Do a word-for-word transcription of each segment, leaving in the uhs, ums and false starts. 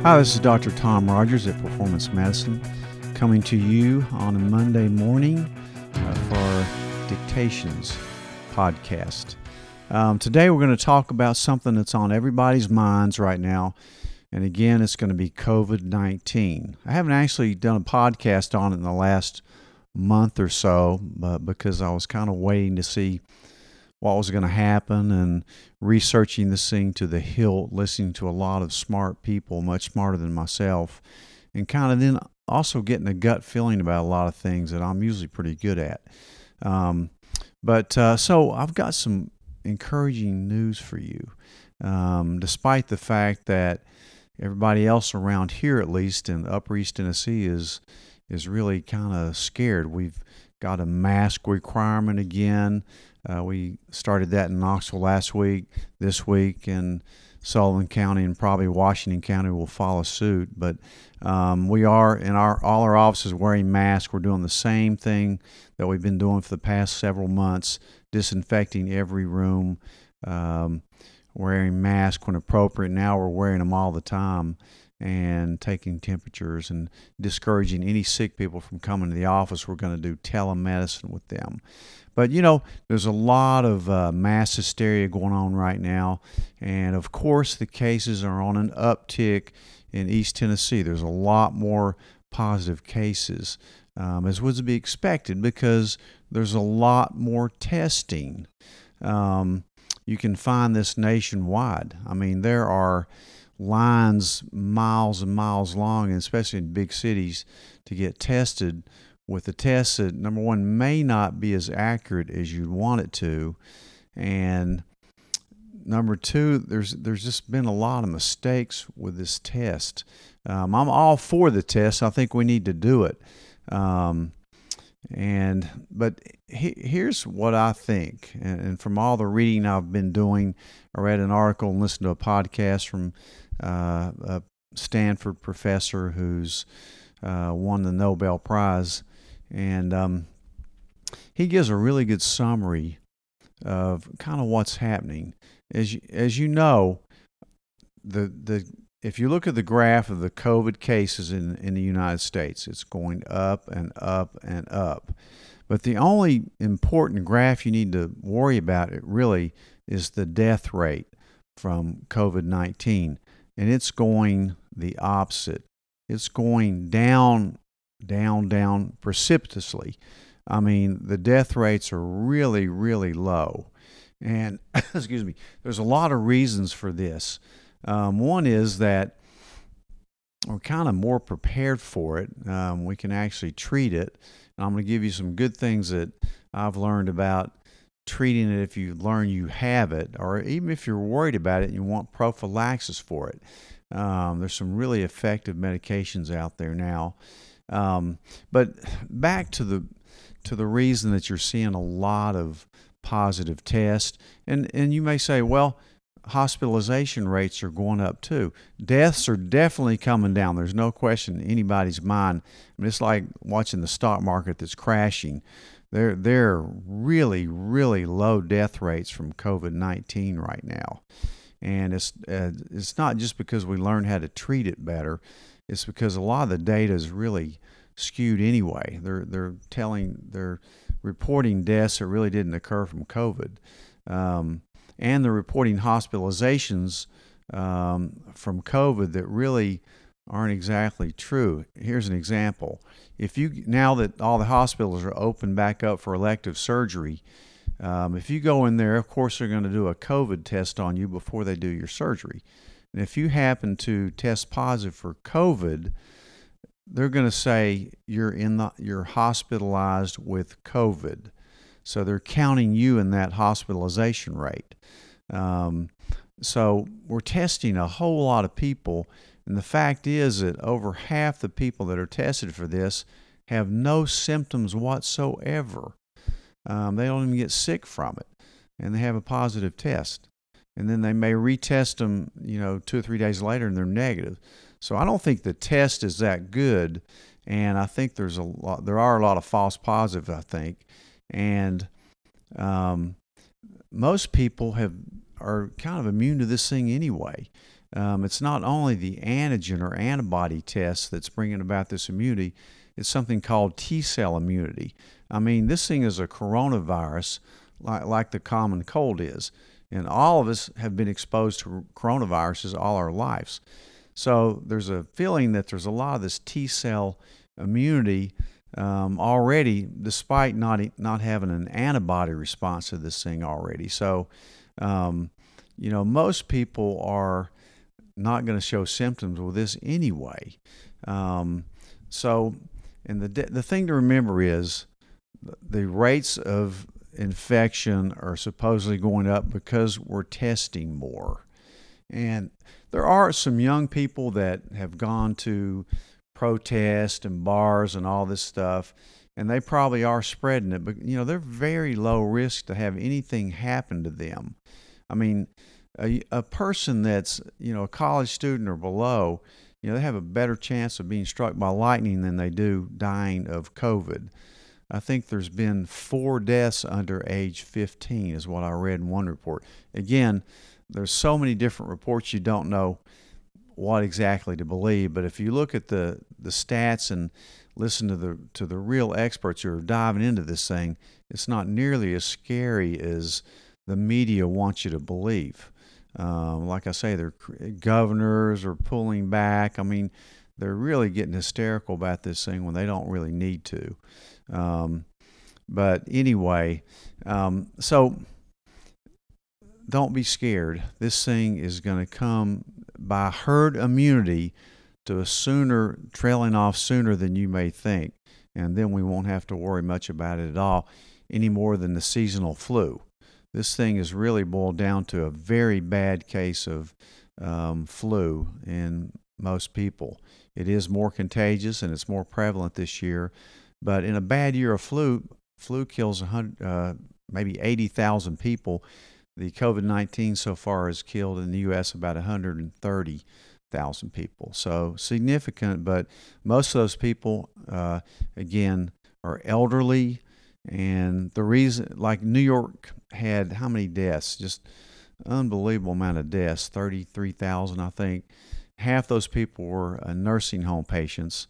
Hi, this is Doctor Tom Rogers at Performance Medicine, coming to you on a Monday morning uh, for Dictations podcast. Um, today we're going to talk about something that's on everybody's minds right now, and again, it's going to be COVID nineteen. I haven't actually done a podcast on it in the last month or so, but because I was kind of waiting to see what was going to happen and researching this thing to the hilt, listening to a lot of smart people, much smarter than myself, and kind of then also getting a gut feeling about a lot of things that I'm usually pretty good at. Um, but uh, so I've got some encouraging news for you, um, despite the fact that everybody else around here, at least in Upper East Tennessee, is is really kind of scared. We've got a mask requirement again. Uh, we started that in Knoxville last week. This week in Sullivan County and probably Washington County will follow suit. But um, we are in our all our offices wearing masks. We're doing the same thing that we've been doing for the past several months, disinfecting every room, um, wearing masks when appropriate. Now we're wearing them all the time and taking temperatures and discouraging any sick people from coming to the office. We're going to do telemedicine with them. But, you know, there's a lot of uh, mass hysteria going on right now. And, of course, the cases are on an uptick in East Tennessee. There's a lot more positive cases, um, as would be expected, because there's a lot more testing. Um, you can find this nationwide. I mean, there are lines miles and miles long, and especially in big cities, to get tested with the tests that, number one, may not be as accurate as you'd want it to, and number two, there's there's just been a lot of mistakes with this test. Um, I'm all for the test. I think we need to do it. Um, and but he, here's what I think, and, and from all the reading I've been doing, I read an article and listened to a podcast from uh, a Stanford professor who's uh, won the Nobel Prize, and um, he gives a really good summary of kind of what's happening. As you, as you know, the the if you look at the graph of the COVID cases in, in the United States, it's going up and up and up. But the only important graph you need to worry about, it really, is the death rate from COVID nineteen. And it's going the opposite. It's going down, down, down precipitously. I mean, the death rates are really, really low. And, excuse me, there's a lot of reasons for this. Um, one is that we're kind of more prepared for it. Um, we can actually treat it. And I'm going to give you some good things that I've learned about treating it if you learn you have it, or even if you're worried about it and you want prophylaxis for it. Um, there's some really effective medications out there now. Um, but back to the to the reason that you're seeing a lot of positive tests, and, and you may say, well, hospitalization rates are going up too. Deaths are definitely coming down. There's no question in anybody's mind. I mean, it's like watching the stock market that's crashing. There, there are really, really low death rates from COVID nineteen right now. And it's uh, it's not just because we learned how to treat it better. It's because a lot of the data is really skewed anyway. They're, they're telling, they're reporting deaths that really didn't occur from COVID. Um, and they're reporting hospitalizations um, from COVID that really aren't exactly true. Here's an example. If you, now that all the hospitals are open back up for elective surgery, um, if you go in there, of course they're going to do a COVID test on you before they do your surgery. And if you happen to test positive for COVID, they're going to say you're in the, you're hospitalized with COVID. So they're counting you in that hospitalization rate. Um, so we're testing a whole lot of people. And the fact is that over half the people that are tested for this have no symptoms whatsoever. Um, they don't even get sick from it. And they have a positive test. And then they may retest them, you know, two or three days later and they're negative. So I don't think the test is that good. And I think there's a lot, there are a lot of false positives, I think. And um, most people have are kind of immune to this thing anyway. Um, it's not only the antigen or antibody test that's bringing about this immunity, it's something called T-cell immunity. I mean, this thing is a coronavirus like, like the common cold is, and all of us have been exposed to coronaviruses all our lives. So there's a feeling that there's a lot of this T-cell immunity um, already, despite not, not having an antibody response to this thing already. So, um, you know, most people are not going to show symptoms with this anyway. Um, so, and the the thing to remember is the rates of infection are supposedly going up because we're testing more. And there are some young people that have gone to protests and bars and all this stuff, and they probably are spreading it, but you know, they're very low risk to have anything happen to them. I mean, A, a person that's, you know, a college student or below, you know, they have a better chance of being struck by lightning than they do dying of COVID. I think there's been four deaths under age fifteen is what I read in one report. Again, there's so many different reports, you don't know what exactly to believe, but if you look at the, the stats and listen to the, to the real experts who are diving into this thing, it's not nearly as scary as the media wants you to believe. Um, like I say, their governors are pulling back. I mean, they're really getting hysterical about this thing when they don't really need to. Um, but anyway, um, so don't be scared. This thing is going to come by herd immunity to a sooner, trailing off sooner than you may think. And then we won't have to worry much about it at all, any more than the seasonal flu. This thing is really boiled down to a very bad case of um, flu in most people. It is more contagious and it's more prevalent this year. But in a bad year of flu, flu kills uh, maybe eighty thousand people. The COVID nineteen so far has killed in the U S about one hundred thirty thousand people. So significant, but most of those people, uh, again, are elderly. And the reason, like New York had how many deaths? Just unbelievable amount of deaths, thirty-three thousand, I think. Half those people were uh, nursing home patients.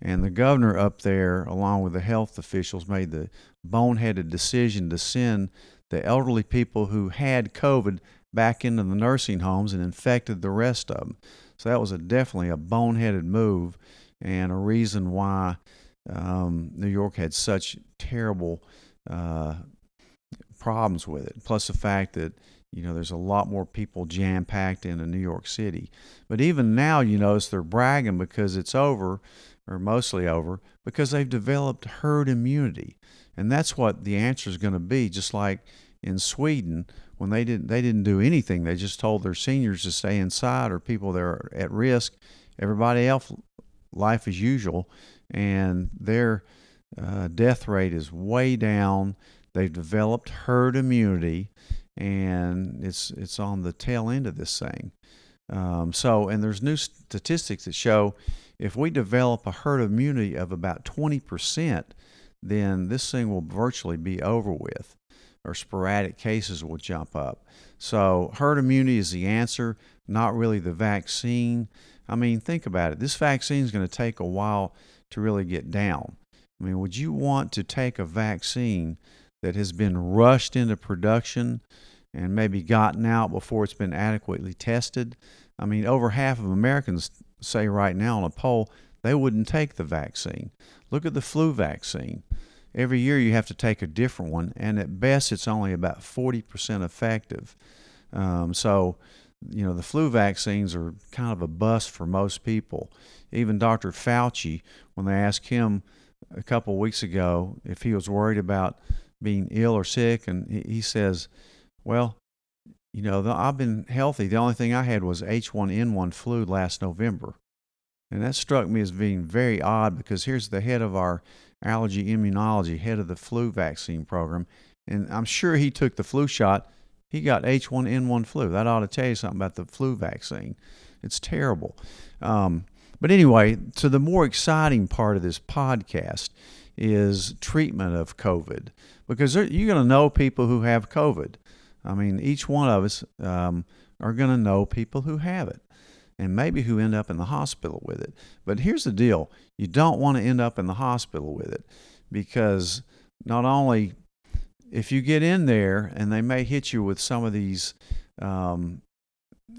And the governor up there, along with the health officials, made the boneheaded decision to send the elderly people who had COVID back into the nursing homes and infected the rest of them. So that was a, definitely a boneheaded move and a reason why Um, New York had such terrible uh, problems with it, plus the fact that, you know, there's a lot more people jam-packed into New York City. But even now, you notice they're bragging because it's over, or mostly over, because they've developed herd immunity. And that's what the answer is going to be, just like in Sweden, when they didn't, they didn't do anything. They just told their seniors to stay inside or people that are at risk. Everybody else, life as usual. And their uh, death rate is way down. They've developed herd immunity, and it's it's on the tail end of this thing. Um, so, and there's new statistics that show if we develop a herd immunity of about twenty percent, then this thing will virtually be over with, or sporadic cases will jump up. So herd immunity is the answer, not really the vaccine. I mean, think about it. This vaccine is going to take a while to really get down. I mean, would you want to take a vaccine that has been rushed into production and maybe gotten out before it's been adequately tested? I mean, over half of Americans say right now in a poll they wouldn't take the vaccine. Look at the flu vaccine. Every year you have to take a different one, and at best it's only about forty percent effective. Um, so, you know, the flu vaccines are kind of a bust for most people. Even Doctor Fauci, when they asked him a couple of weeks ago if he was worried about being ill or sick, and he says, well, you know, I've been healthy. The only thing I had was H one N one flu last November. And that struck me as being very odd because here's the head of our allergy immunology, head of the flu vaccine program, and I'm sure he took the flu shot. He got H one N one flu. That ought to tell you something about the flu vaccine. It's terrible. Um, but anyway, so the more exciting part of this podcast is treatment of COVID, because you're going to know people who have COVID. I mean, each one of us um, are going to know people who have it and maybe who end up in the hospital with it. But here's the deal. You don't want to end up in the hospital with it, because not only if you get in there and they may hit you with some of these um,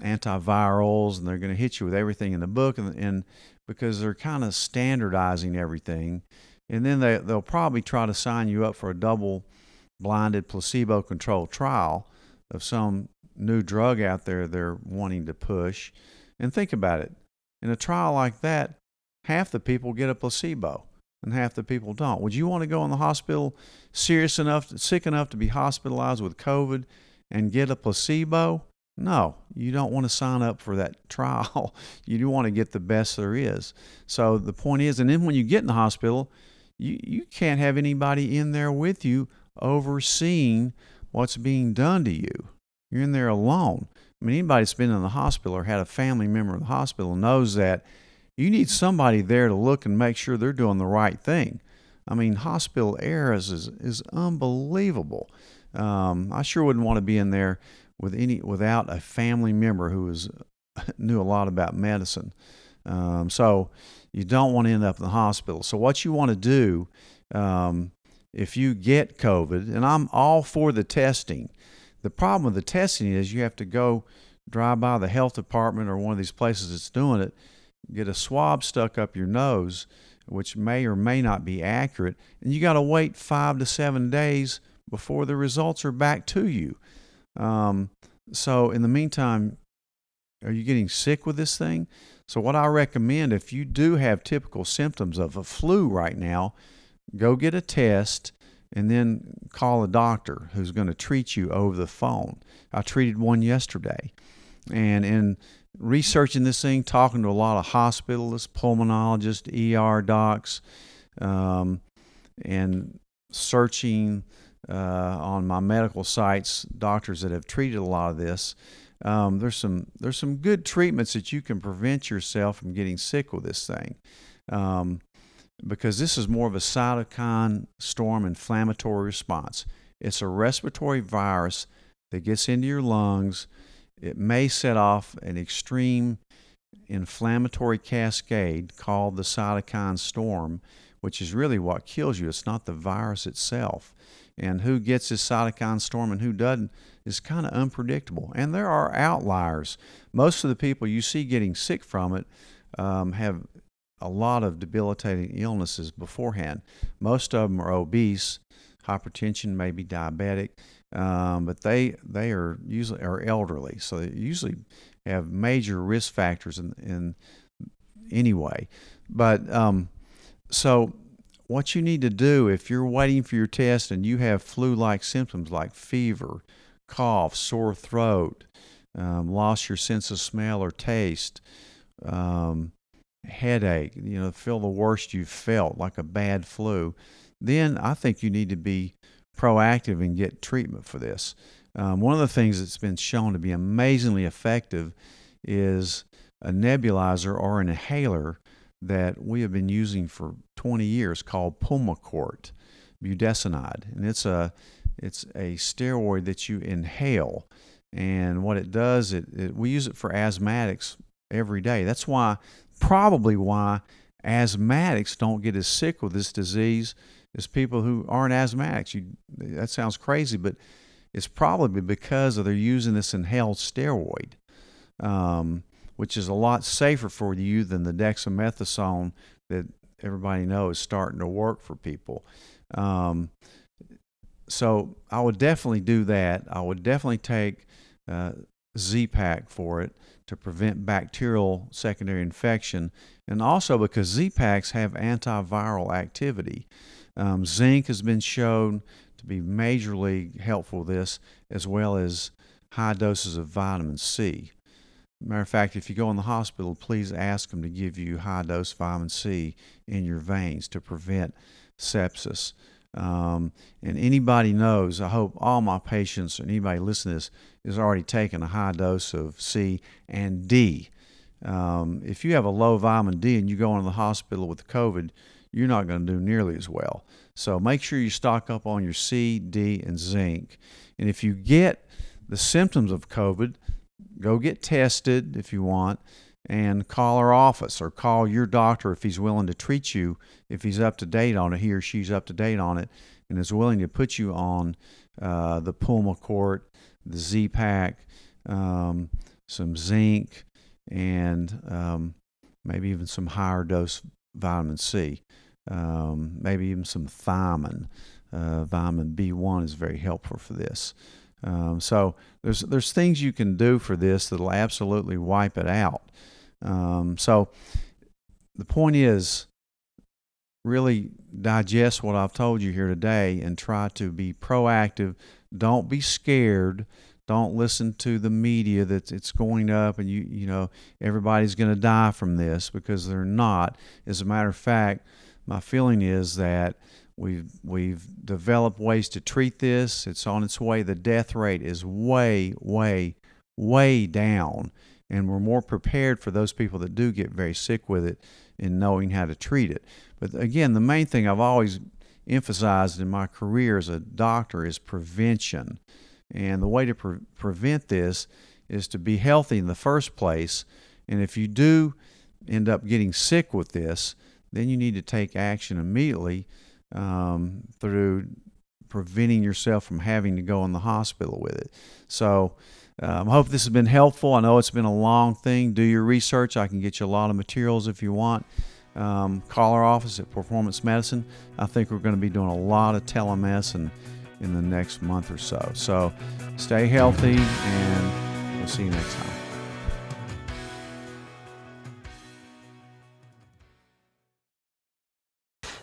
antivirals, and they're going to hit you with everything in the book, and, and because they're kind of standardizing everything. And then they, they'll probably try to sign you up for a double-blinded, placebo-controlled trial of some new drug out there they're wanting to push. And think about it. In a trial like that, half the people get a placebo and half the people don't. Would you want to go in the hospital serious enough, sick enough to be hospitalized with COVID and get a placebo? No, you don't want to sign up for that trial. You do want to get the best there is. So the point is, and then when you get in the hospital, you, you can't have anybody in there with you overseeing what's being done to you. You're in there alone. I mean, anybody that's been in the hospital or had a family member in the hospital knows that you need somebody there to look and make sure they're doing the right thing. I mean, hospital errors is, is unbelievable. Um, I sure wouldn't want to be in there with any without a family member who is, knew a lot about medicine. Um, so you don't want to end up in the hospital. So what you want to do um, if you get COVID, and I'm all for the testing. The problem with the testing is you have to go drive by the health department or one of these places that's doing it, get a swab stuck up your nose, which may or may not be accurate, and you got to wait five to seven days before the results are back to you. Um, so in the meantime, are you getting sick with this thing? So what I recommend, if you do have typical symptoms of a flu right now, go get a test and then call a doctor who's going to treat you over the phone. I treated one yesterday. And in researching this thing, talking to a lot of hospitalists, pulmonologists, E R docs, um, and searching uh, on my medical sites, doctors that have treated a lot of this, um, there's some there's some good treatments that you can prevent yourself from getting sick with this thing. Um, because this is more of a cytokine storm inflammatory response. It's a respiratory virus that gets into your lungs. It may set off an extreme inflammatory cascade called the cytokine storm, which is really what kills you. It's not the virus itself. And who gets this cytokine storm and who doesn't is kind of unpredictable. And there are outliers. Most of the people you see getting sick from it um, have a lot of debilitating illnesses beforehand. Most of them are obese, hypertension, maybe diabetic, um, but they they are usually are elderly, so they usually have major risk factors in, in anyway. But um, so what you need to do if you're waiting for your test and you have flu-like symptoms like fever, cough, sore throat, um, lost your sense of smell or taste, um, headache, you know, feel the worst you've felt, like a bad flu, then I think you need to be proactive and get treatment for this. Um, one of the things that's been shown to be amazingly effective is a nebulizer or an inhaler that we have been using for twenty years called Pulmicort, budesonide. And it's a, it's a steroid that you inhale. And what it does, it, it we use it for asthmatics every day. That's why probably why asthmatics don't get as sick with this disease as people who aren't asthmatics. You, that sounds crazy, but it's probably because of they're using this inhaled steroid, um, which is a lot safer for you than the dexamethasone that everybody knows is starting to work for people. Um, so I would definitely do that. I would definitely take uh, Z-Pak for it, to prevent bacterial secondary infection, and also because Z-Paks have antiviral activity. Um, zinc has been shown to be majorly helpful with this, as well as high doses of vitamin C. Matter of fact, if you go in the hospital, please ask them to give you high-dose vitamin C in your veins to prevent sepsis. Um, and anybody knows, I hope all my patients and anybody listening to this is already taking a high dose of C and D. Um, if you have a low vitamin D and you go into the hospital with COVID, you're not going to do nearly as well. So make sure you stock up on your C, D, and zinc. And if you get the symptoms of COVID, go get tested if you want, and call our office or call your doctor if he's willing to treat you, if he's up to date on it, he or she's up to date on it, and is willing to put you on uh, the Pulmicort, the Z-Pak, um, some zinc, and um, maybe even some higher dose vitamin C, um, maybe even some thiamine. Uh, vitamin B one is very helpful for this. Um, so there's there's things you can do for this that'll absolutely wipe it out. Um, so the point is, really digest what I've told you here today and try to be proactive. Don't be scared. Don't listen to the media that it's going up and you you know everybody's going to die from this, because they're not. As a matter of fact, my feeling is that We've, we've developed ways to treat this. It's on its way. The death rate is way, way, way down. And we're more prepared for those people that do get very sick with it in knowing how to treat it. But again, the main thing I've always emphasized in my career as a doctor is prevention. And the way to pre- prevent this is to be healthy in the first place. And if you do end up getting sick with this, then you need to take action immediately. Um, through preventing yourself from having to go in the hospital with it. So um, I hope this has been helpful. I know it's been a long thing. Do your research. I can get you a lot of materials if you want. Um, call our office at Performance Medicine. I think we're going to be doing a lot of telemedicine in the next month or so. So stay healthy, and we'll see you next time.